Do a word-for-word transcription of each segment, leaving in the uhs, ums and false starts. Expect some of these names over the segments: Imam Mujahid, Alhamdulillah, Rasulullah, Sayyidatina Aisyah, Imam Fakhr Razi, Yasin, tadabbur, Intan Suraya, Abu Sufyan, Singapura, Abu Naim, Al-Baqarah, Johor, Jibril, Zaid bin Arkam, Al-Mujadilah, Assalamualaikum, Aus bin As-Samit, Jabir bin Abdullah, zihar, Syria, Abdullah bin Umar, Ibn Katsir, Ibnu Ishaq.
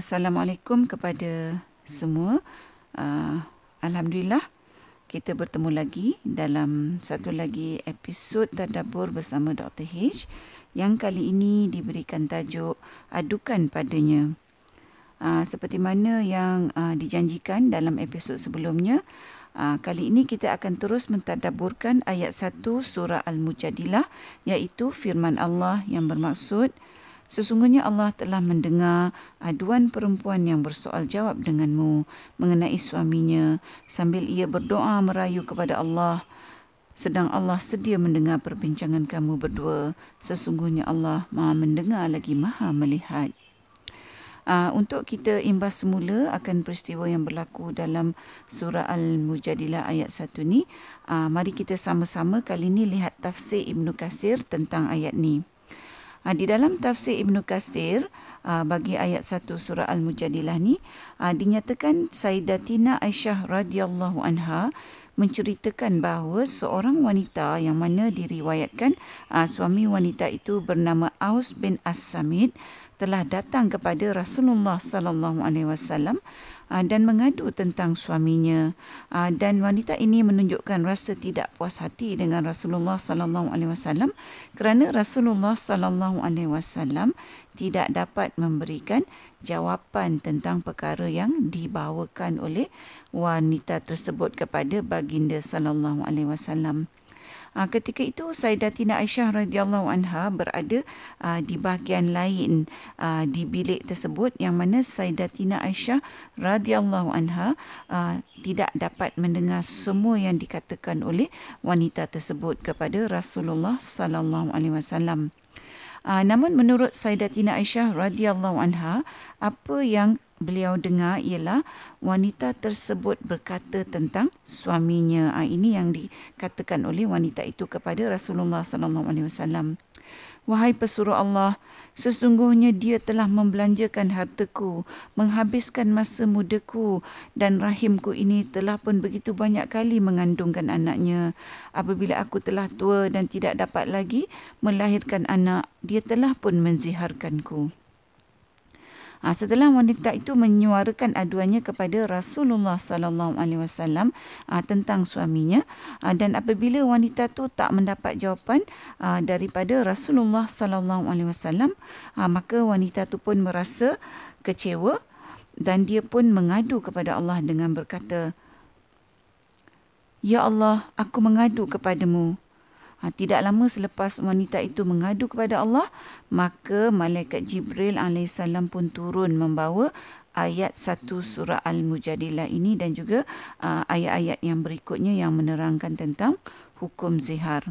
Assalamualaikum kepada semua. Uh, Alhamdulillah, kita bertemu lagi dalam satu lagi episod Tadabbur bersama Doktor H, yang kali ini diberikan tajuk Adukan Padanya. Uh, seperti mana yang uh, dijanjikan dalam episod sebelumnya, uh, kali ini kita akan terus mentadabburkan ayat satu surah Al-Mujadilah, iaitu firman Allah yang bermaksud, "Sesungguhnya Allah telah mendengar aduan perempuan yang bersoal jawab denganmu mengenai suaminya sambil ia berdoa merayu kepada Allah. Sedang Allah sedia mendengar perbincangan kamu berdua. Sesungguhnya Allah maha mendengar lagi maha melihat." Uh, untuk kita imbas semula akan peristiwa yang berlaku dalam surah Al-Mujadilah ayat satu ni, uh, mari kita sama-sama kali ni lihat tafsir Ibn Katsir tentang ayat ni. Di dalam tafsir Ibn Katsir, bagi ayat satu surah Al-Mujadilah ni, dinyatakan Sayyidatina Aisyah radhiyallahu anha menceritakan bahawa seorang wanita yang mana diriwayatkan suami wanita itu bernama Aus bin As-Samit telah datang kepada Rasulullah sallallahu alaihi wasallam dan mengadu tentang suaminya, dan wanita ini menunjukkan rasa tidak puas hati dengan Rasulullah sallallahu alaihi wasallam kerana Rasulullah sallallahu alaihi wasallam tidak dapat memberikan jawapan tentang perkara yang dibawakan oleh wanita tersebut kepada baginda sallallahu alaihi wasallam. Ketika itu Sayyidatina Aisyah radhiyallahu anha berada uh, di bahagian lain uh, di bilik tersebut, yang mana Sayyidatina Aisyah radhiyallahu anha uh, tidak dapat mendengar semua yang dikatakan oleh wanita tersebut kepada Rasulullah sallallahu alaihi wasallam. Namun menurut Sayyidatina Aisyah radhiyallahu anha, apa yang beliau dengar ialah wanita tersebut berkata tentang suaminya. Ini yang dikatakan oleh wanita itu kepada Rasulullah sallallahu alaihi wasallam. "Wahai pesuruh Allah, sesungguhnya dia telah membelanjakan hartaku, menghabiskan masa mudaku, dan rahimku ini telah pun begitu banyak kali mengandungkan anaknya. Apabila aku telah tua dan tidak dapat lagi melahirkan anak, dia telah pun menziharkanku." Ha, setelah wanita itu menyuarakan aduannya kepada Rasulullah sallallahu alaihi wasallam tentang suaminya, ha, dan apabila wanita tu tak mendapat jawapan ha, daripada Rasulullah sallallahu alaihi wasallam, maka wanita tu pun merasa kecewa dan dia pun mengadu kepada Allah dengan berkata, "Ya Allah, aku mengadu kepadamu." Ha, tidak lama selepas wanita itu mengadu kepada Allah, maka malaikat Jibril alaihissalam pun turun membawa ayat satu surah Al-Mujadilah ini dan juga uh, ayat-ayat yang berikutnya yang menerangkan tentang hukum zihar.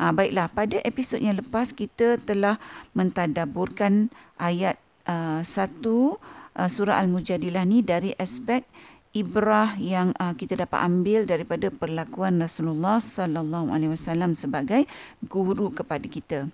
Ha, baiklah, pada episod yang lepas kita telah mentadabburkan ayat uh, satu uh, surah Al-Mujadilah ni dari aspek ibrah yang uh, kita dapat ambil daripada perlakuan Rasulullah sallallahu alaihi wasallam sebagai guru kepada kita.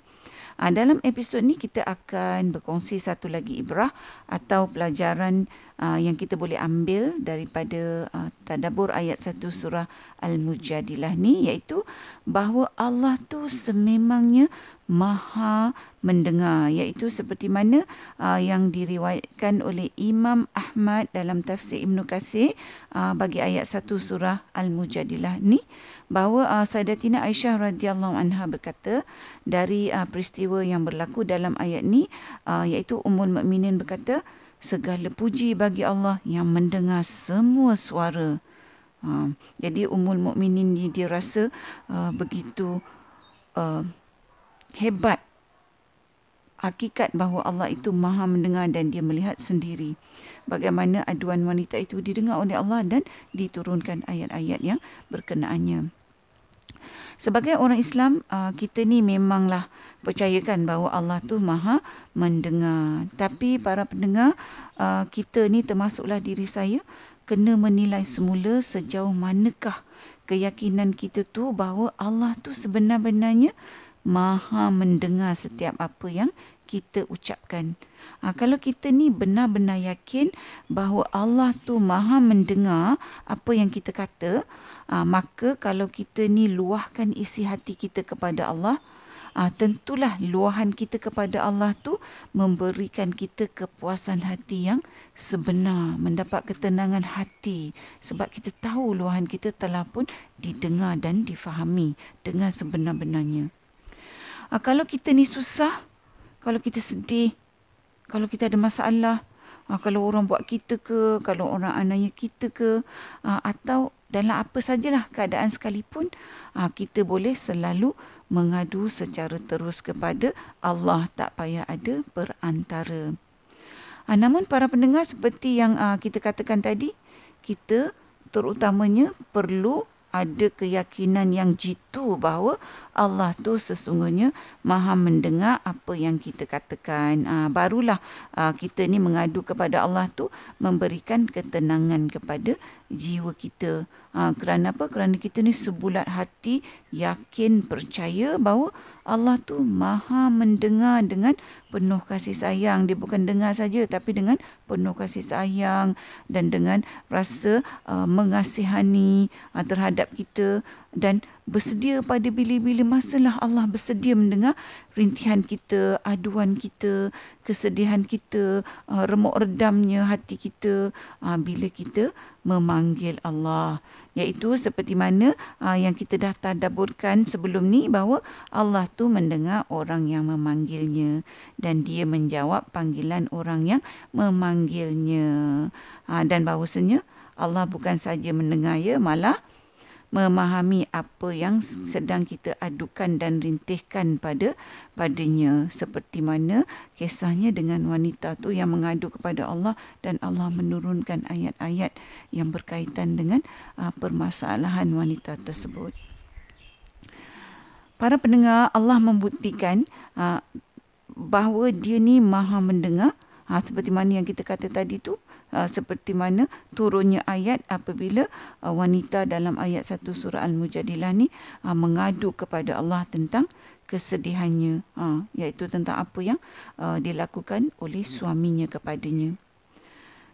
Uh, dalam episod ni kita akan berkongsi satu lagi ibrah atau pelajaran uh, yang kita boleh ambil daripada uh, tadabbur ayat satu surah Al-Mujadilah ni, iaitu bahawa Allah tu sememangnya maha mendengar, iaitu seperti mana uh, yang diriwayatkan oleh Imam Ahmad dalam tafsir Ibn Katsir uh, bagi ayat satu surah Al-Mujadilah ni, bahawa uh, Sayyidatina Aisyah radhiyallahu anha berkata dari uh, peristiwa yang berlaku dalam ayat ni, uh, iaitu Ummul Mukminin berkata, "Segala puji bagi Allah yang mendengar semua suara." Uh, jadi Ummul Mukminin ni dia rasa uh, begitu uh, hebat hakikat bahawa Allah itu maha mendengar dan dia melihat sendiri bagaimana aduan wanita itu didengar oleh Allah dan diturunkan ayat-ayat yang berkenaannya. Sebagai orang Islam, kita ni memanglah percayakan bahawa Allah tu maha mendengar. Tapi para pendengar, kita ni termasuklah diri saya, kena menilai semula sejauh manakah keyakinan kita tu bahawa Allah tu sebenar-benarnya maha mendengar setiap apa yang kita ucapkan. Ha, kalau kita ni benar-benar yakin bahawa Allah tu maha mendengar apa yang kita kata, ha, maka kalau kita ni luahkan isi hati kita kepada Allah, uh, tentulah luahan kita kepada Allah tu memberikan kita kepuasan hati yang sebenar, mendapat ketenangan hati, sebab kita tahu luahan kita telah pun didengar dan difahami dengan sebenar-benarnya. Uh, kalau kita ni susah, kalau kita sedih, kalau kita ada masalah, uh, kalau orang buat kita ke, kalau orang anaya kita ke, uh, atau dalam apa sajalah keadaan sekalipun, kita boleh selalu mengadu secara terus kepada Allah, tak payah ada perantara. Namun para pendengar, seperti yang kita katakan tadi, kita terutamanya perlu ada keyakinan yang jitu bahawa Allah tu sesungguhnya maha mendengar apa yang kita katakan. Barulah kita ni mengadu kepada Allah tu memberikan ketenangan kepada jiwa kita. Kerana apa? Kerana kita ni sebulat hati, yakin, percaya bahawa Allah tu maha mendengar dengan penuh kasih sayang. Dia bukan dengar saja, tapi dengan penuh kasih sayang dan dengan rasa uh, mengasihani uh, terhadap kita, dan bersedia pada bila-bila masalah Allah bersedia mendengar rintihan kita, aduan kita, kesedihan kita, uh, remuk redamnya hati kita uh, bila kita memanggil Allah. Iaitu seperti mana uh, yang kita dah tadaburkan sebelum ni, bahawa Allah tu mendengar orang yang memanggilnya dan dia menjawab panggilan orang yang memanggilnya. Uh, dan bahawasanya Allah bukan saja mendengar, ya, malah memahami apa yang sedang kita adukan dan rintihkan pada padanya. Seperti mana kisahnya dengan wanita tu yang mengadu kepada Allah dan Allah menurunkan ayat-ayat yang berkaitan dengan uh, permasalahan wanita tersebut. Para pendengar, Allah membuktikan uh, bahawa dia ni maha mendengar. Ha, seperti mana yang kita kata tadi tu, ha, seperti mana turunnya ayat apabila ha, wanita dalam ayat satu surah Al-Mujadilah ni ha, mengadu kepada Allah tentang kesedihannya, ha, iaitu tentang apa yang ha, dilakukan oleh suaminya kepadanya.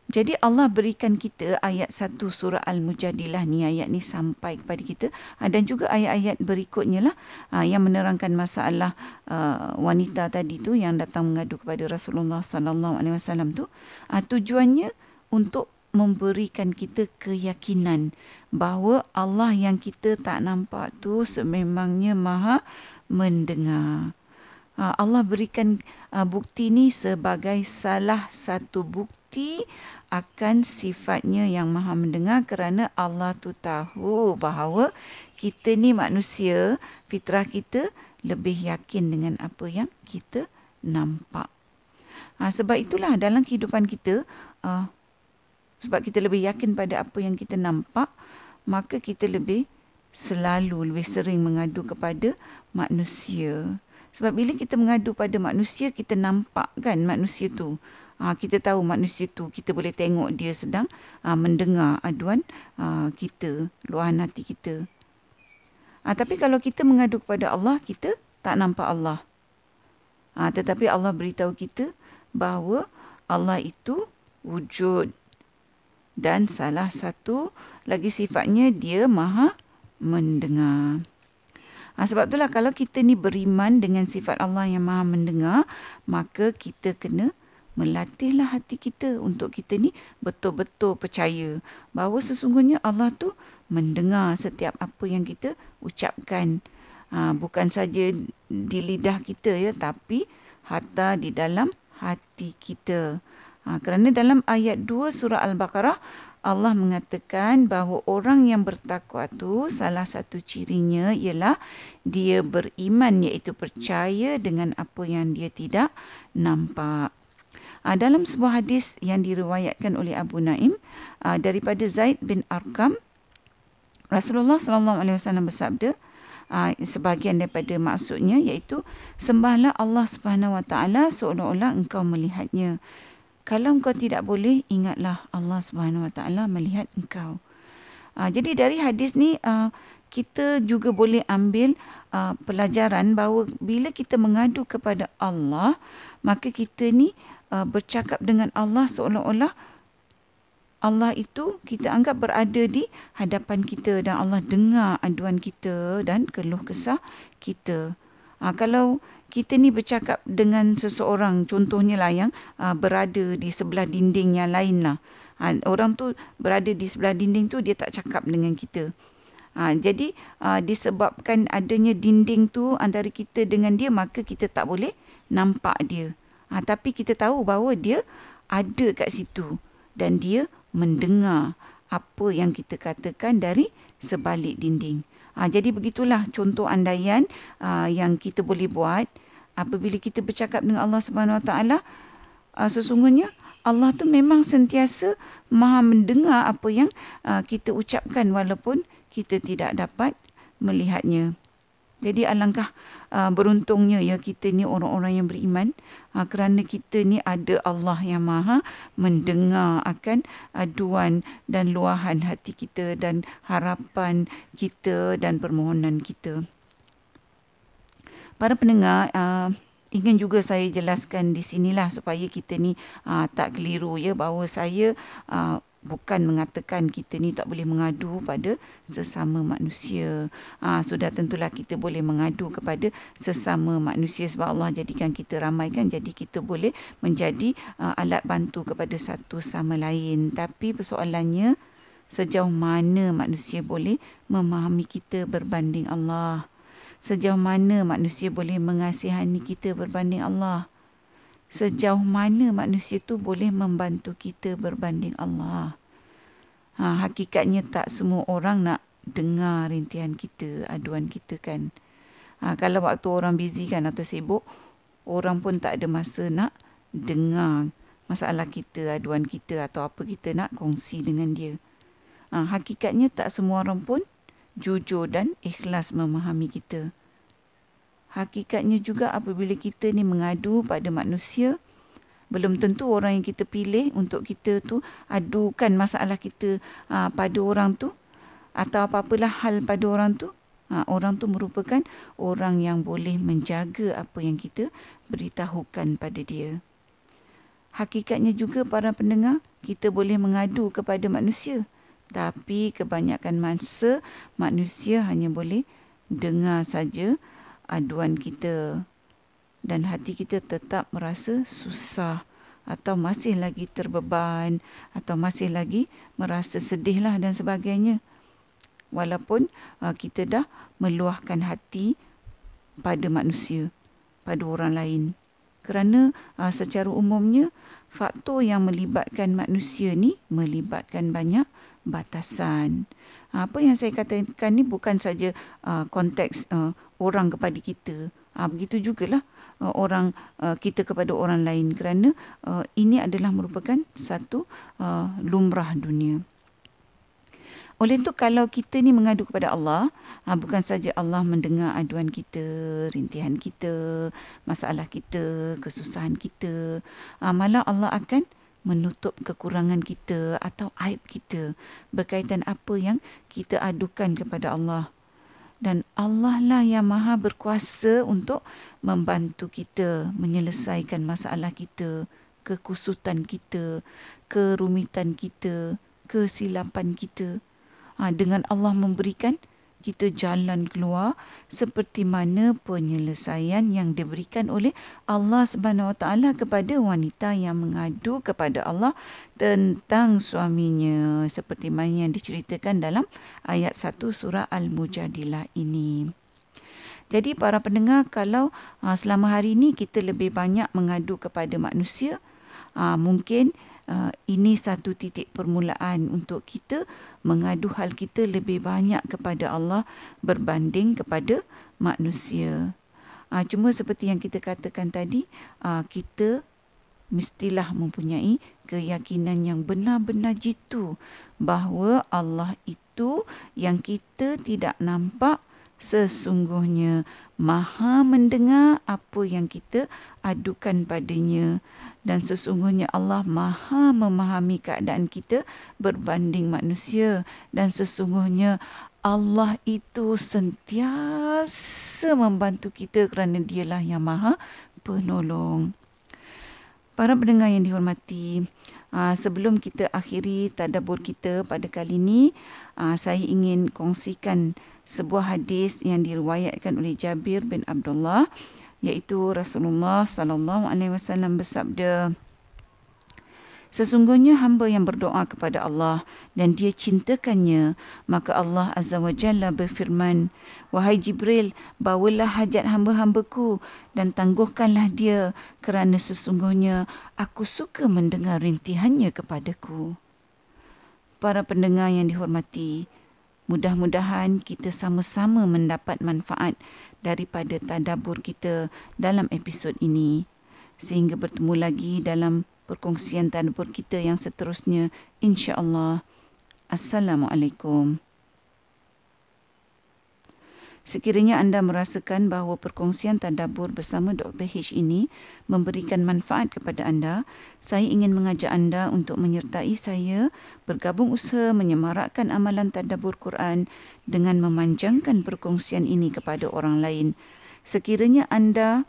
Jadi Allah berikan kita ayat satu surah Al-Mujadilah ni, ayat ni sampai kepada kita, ha, dan juga ayat-ayat berikutnya lah ha, yang menerangkan masalah Uh, wanita tadi tu yang datang mengadu kepada Rasulullah sallallahu alaihi wasallam tu, uh, tujuannya untuk memberikan kita keyakinan bahawa Allah yang kita tak nampak tu sememangnya maha mendengar. Uh, Allah berikan uh, bukti ni sebagai salah satu bukti akan sifatnya yang maha mendengar, kerana Allah tu tahu bahawa kita ni manusia, fitrah kita lebih yakin dengan apa yang kita nampak. Ha, sebab itulah dalam kehidupan kita, uh, sebab kita lebih yakin pada apa yang kita nampak, maka kita lebih selalu, lebih sering mengadu kepada manusia. Sebab bila kita mengadu pada manusia, kita nampak kan manusia tu. Ha, kita tahu manusia tu, kita boleh tengok dia sedang ha, mendengar aduan ha, kita, luahan hati kita. Ha, tapi kalau kita mengadu kepada Allah, kita tak nampak Allah. Ha, tetapi Allah beritahu kita bahawa Allah itu wujud. Dan salah satu lagi sifatnya, dia maha mendengar. Ha, sebab itulah kalau kita ni beriman dengan sifat Allah yang maha mendengar, maka kita kena melatihlah hati kita untuk kita ni betul-betul percaya bahawa sesungguhnya Allah tu mendengar setiap apa yang kita ucapkan. Ha, bukan saja di lidah kita, ya, tapi hatta di dalam hati kita. Ha, kerana dalam ayat dua surah Al-Baqarah, Allah mengatakan bahawa orang yang bertakwa tu salah satu cirinya ialah dia beriman, iaitu percaya dengan apa yang dia tidak nampak. Ha, dalam sebuah hadis yang diriwayatkan oleh Abu Naim ha, daripada Zaid bin Arkam, Rasulullah sallallahu alaihi wasallam bersabda, aa, sebahagian daripada maksudnya iaitu, sembahlah Allah subhanahu wa taala seolah-olah engkau melihatnya. Kalau engkau tidak boleh, ingatlah Allah subhanahu wa taala melihat engkau. Aa, jadi dari hadis ni, aa, kita juga boleh ambil aa, pelajaran bahawa bila kita mengadu kepada Allah, maka kita ni aa, bercakap dengan Allah seolah-olah Allah itu kita anggap berada di hadapan kita dan Allah dengar aduan kita dan keluh kesah kita. Ha, kalau kita ni bercakap dengan seseorang, contohnya lah yang ha, berada di sebelah dinding yang lain lah. Ha, orang tu berada di sebelah dinding tu, dia tak cakap dengan kita. Ha, jadi ha, disebabkan adanya dinding tu antara kita dengan dia, maka kita tak boleh nampak dia. Ha, tapi kita tahu bahawa dia ada kat situ dan dia mendengar apa yang kita katakan dari sebalik dinding. Ha, jadi begitulah contoh andaian uh, yang kita boleh buat apabila kita bercakap dengan Allah Subhanahu Wa Taala. Sesungguhnya Allah tu memang sentiasa maha mendengar apa yang uh, kita ucapkan walaupun kita tidak dapat melihatnya. Jadi alangkah uh, beruntungnya ya kita ni orang-orang yang beriman, uh, kerana kita ni ada Allah yang maha mendengar akan aduan dan luahan hati kita dan harapan kita dan permohonan kita. Para pendengar, uh, ingin juga saya jelaskan di sinilah supaya kita ni uh, tak keliru ya, bahawa saya uh, bukan mengatakan kita ni tak boleh mengadu pada sesama manusia. Ha, sudah tentulah kita boleh mengadu kepada sesama manusia sebab Allah jadikan kita ramai kan. Jadi kita boleh menjadi uh, alat bantu kepada satu sama lain. Tapi persoalannya sejauh mana manusia boleh memahami kita berbanding Allah. Sejauh mana manusia boleh mengasihani kita berbanding Allah. Sejauh mana manusia tu boleh membantu kita berbanding Allah. Ha, hakikatnya tak semua orang nak dengar rintihan kita, aduan kita kan. Ha, kalau waktu orang busy kan atau sibuk, orang pun tak ada masa nak dengar masalah kita, aduan kita atau apa kita nak kongsi dengan dia. Ha, hakikatnya tak semua orang pun jujur dan ikhlas memahami kita. Hakikatnya juga apabila kita ni mengadu pada manusia, belum tentu orang yang kita pilih untuk kita tu adukan masalah kita aa, pada orang tu atau apa-apalah hal pada orang tu. Ha, orang tu merupakan orang yang boleh menjaga apa yang kita beritahukan pada dia. Hakikatnya juga para pendengar, kita boleh mengadu kepada manusia. Tapi kebanyakan masa manusia hanya boleh dengar saja aduan kita dan hati kita tetap merasa susah atau masih lagi terbeban atau masih lagi merasa sedih lah dan sebagainya, walaupun uh, kita dah meluahkan hati pada manusia, pada orang lain, kerana uh, secara umumnya faktor yang melibatkan manusia ni melibatkan banyak batasan. Apa yang saya katakan ni bukan saja uh, konteks uh, orang kepada kita. Uh, begitu jugalah uh, orang uh, kita kepada orang lain, kerana uh, ini adalah merupakan satu uh, lumrah dunia. Oleh itu kalau kita ni mengadu kepada Allah, uh, bukan saja Allah mendengar aduan kita, rintihan kita, masalah kita, kesusahan kita, uh, malah Allah akan menutup kekurangan kita atau aib kita berkaitan apa yang kita adukan kepada Allah. Dan Allah lah yang maha berkuasa untuk membantu kita menyelesaikan masalah kita, kekusutan kita, kerumitan kita, kesilapan kita. Ha, dengan Allah memberikan kita jalan keluar seperti mana penyelesaian yang diberikan oleh Allah subhanahu wa taala kepada wanita yang mengadu kepada Allah tentang suaminya, seperti mana yang diceritakan dalam ayat satu surah Al-Mujadilah ini. Jadi para pendengar, kalau ha, selama hari ini kita lebih banyak mengadu kepada manusia, ha, mungkin Uh, ini satu titik permulaan untuk kita mengadu hal kita lebih banyak kepada Allah berbanding kepada manusia. Uh, cuma seperti yang kita katakan tadi, uh, kita mestilah mempunyai keyakinan yang benar-benar jitu bahawa Allah itu yang kita tidak nampak sesungguhnya maha mendengar apa yang kita adukan padanya, dan sesungguhnya Allah maha memahami keadaan kita berbanding manusia, dan sesungguhnya Allah itu sentiasa membantu kita kerana dialah yang maha penolong. Para pendengar yang dihormati, Uh, sebelum kita akhiri tadabbur kita pada kali ini, uh, saya ingin kongsikan sebuah hadis yang diriwayatkan oleh Jabir bin Abdullah, iaitu Rasulullah sallallahu alaihi wasallam bersabda, sesungguhnya hamba yang berdoa kepada Allah dan dia cintakannya, maka Allah Azza wa Jalla berfirman, wahai Jibril, bawalah hajat hamba-hambaku dan tangguhkanlah dia, kerana sesungguhnya aku suka mendengar rintihannya kepadaku. Para pendengar yang dihormati, mudah-mudahan kita sama-sama mendapat manfaat daripada tadabbur kita dalam episod ini. Sehingga bertemu lagi dalam perkongsian tadabbur kita yang seterusnya, insya-Allah. Assalamualaikum. Sekiranya anda merasakan bahawa perkongsian tadabbur bersama Doktor H ini memberikan manfaat kepada anda, saya ingin mengajak anda untuk menyertai saya bergabung usaha menyemarakkan amalan tadabbur Quran dengan memanjangkan perkongsian ini kepada orang lain. Sekiranya anda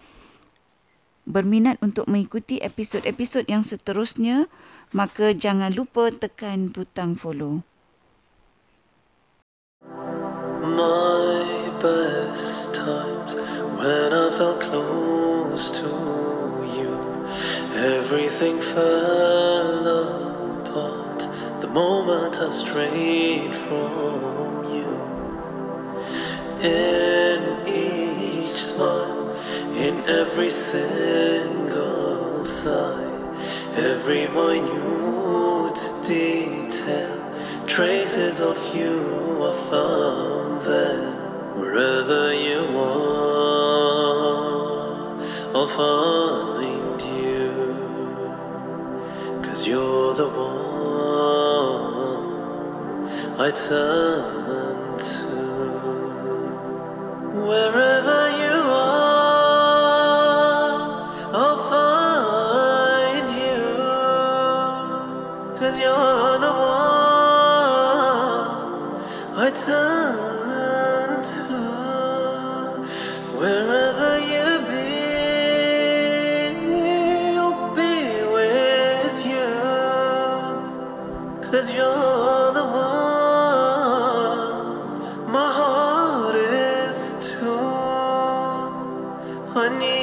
berminat untuk mengikuti episod-episod yang seterusnya, maka jangan lupa tekan butang follow. My best times when I felt close to you, everything fell apart the moment I strayed from you. In each smile, in every single sigh, every minute detail, traces of you are found there. Wherever you are, I'll find you, 'cause you're the one I turn to. Wherever you are, I turn to. Wherever you be, I'll be with you, 'cause you're the one my heart is too. I need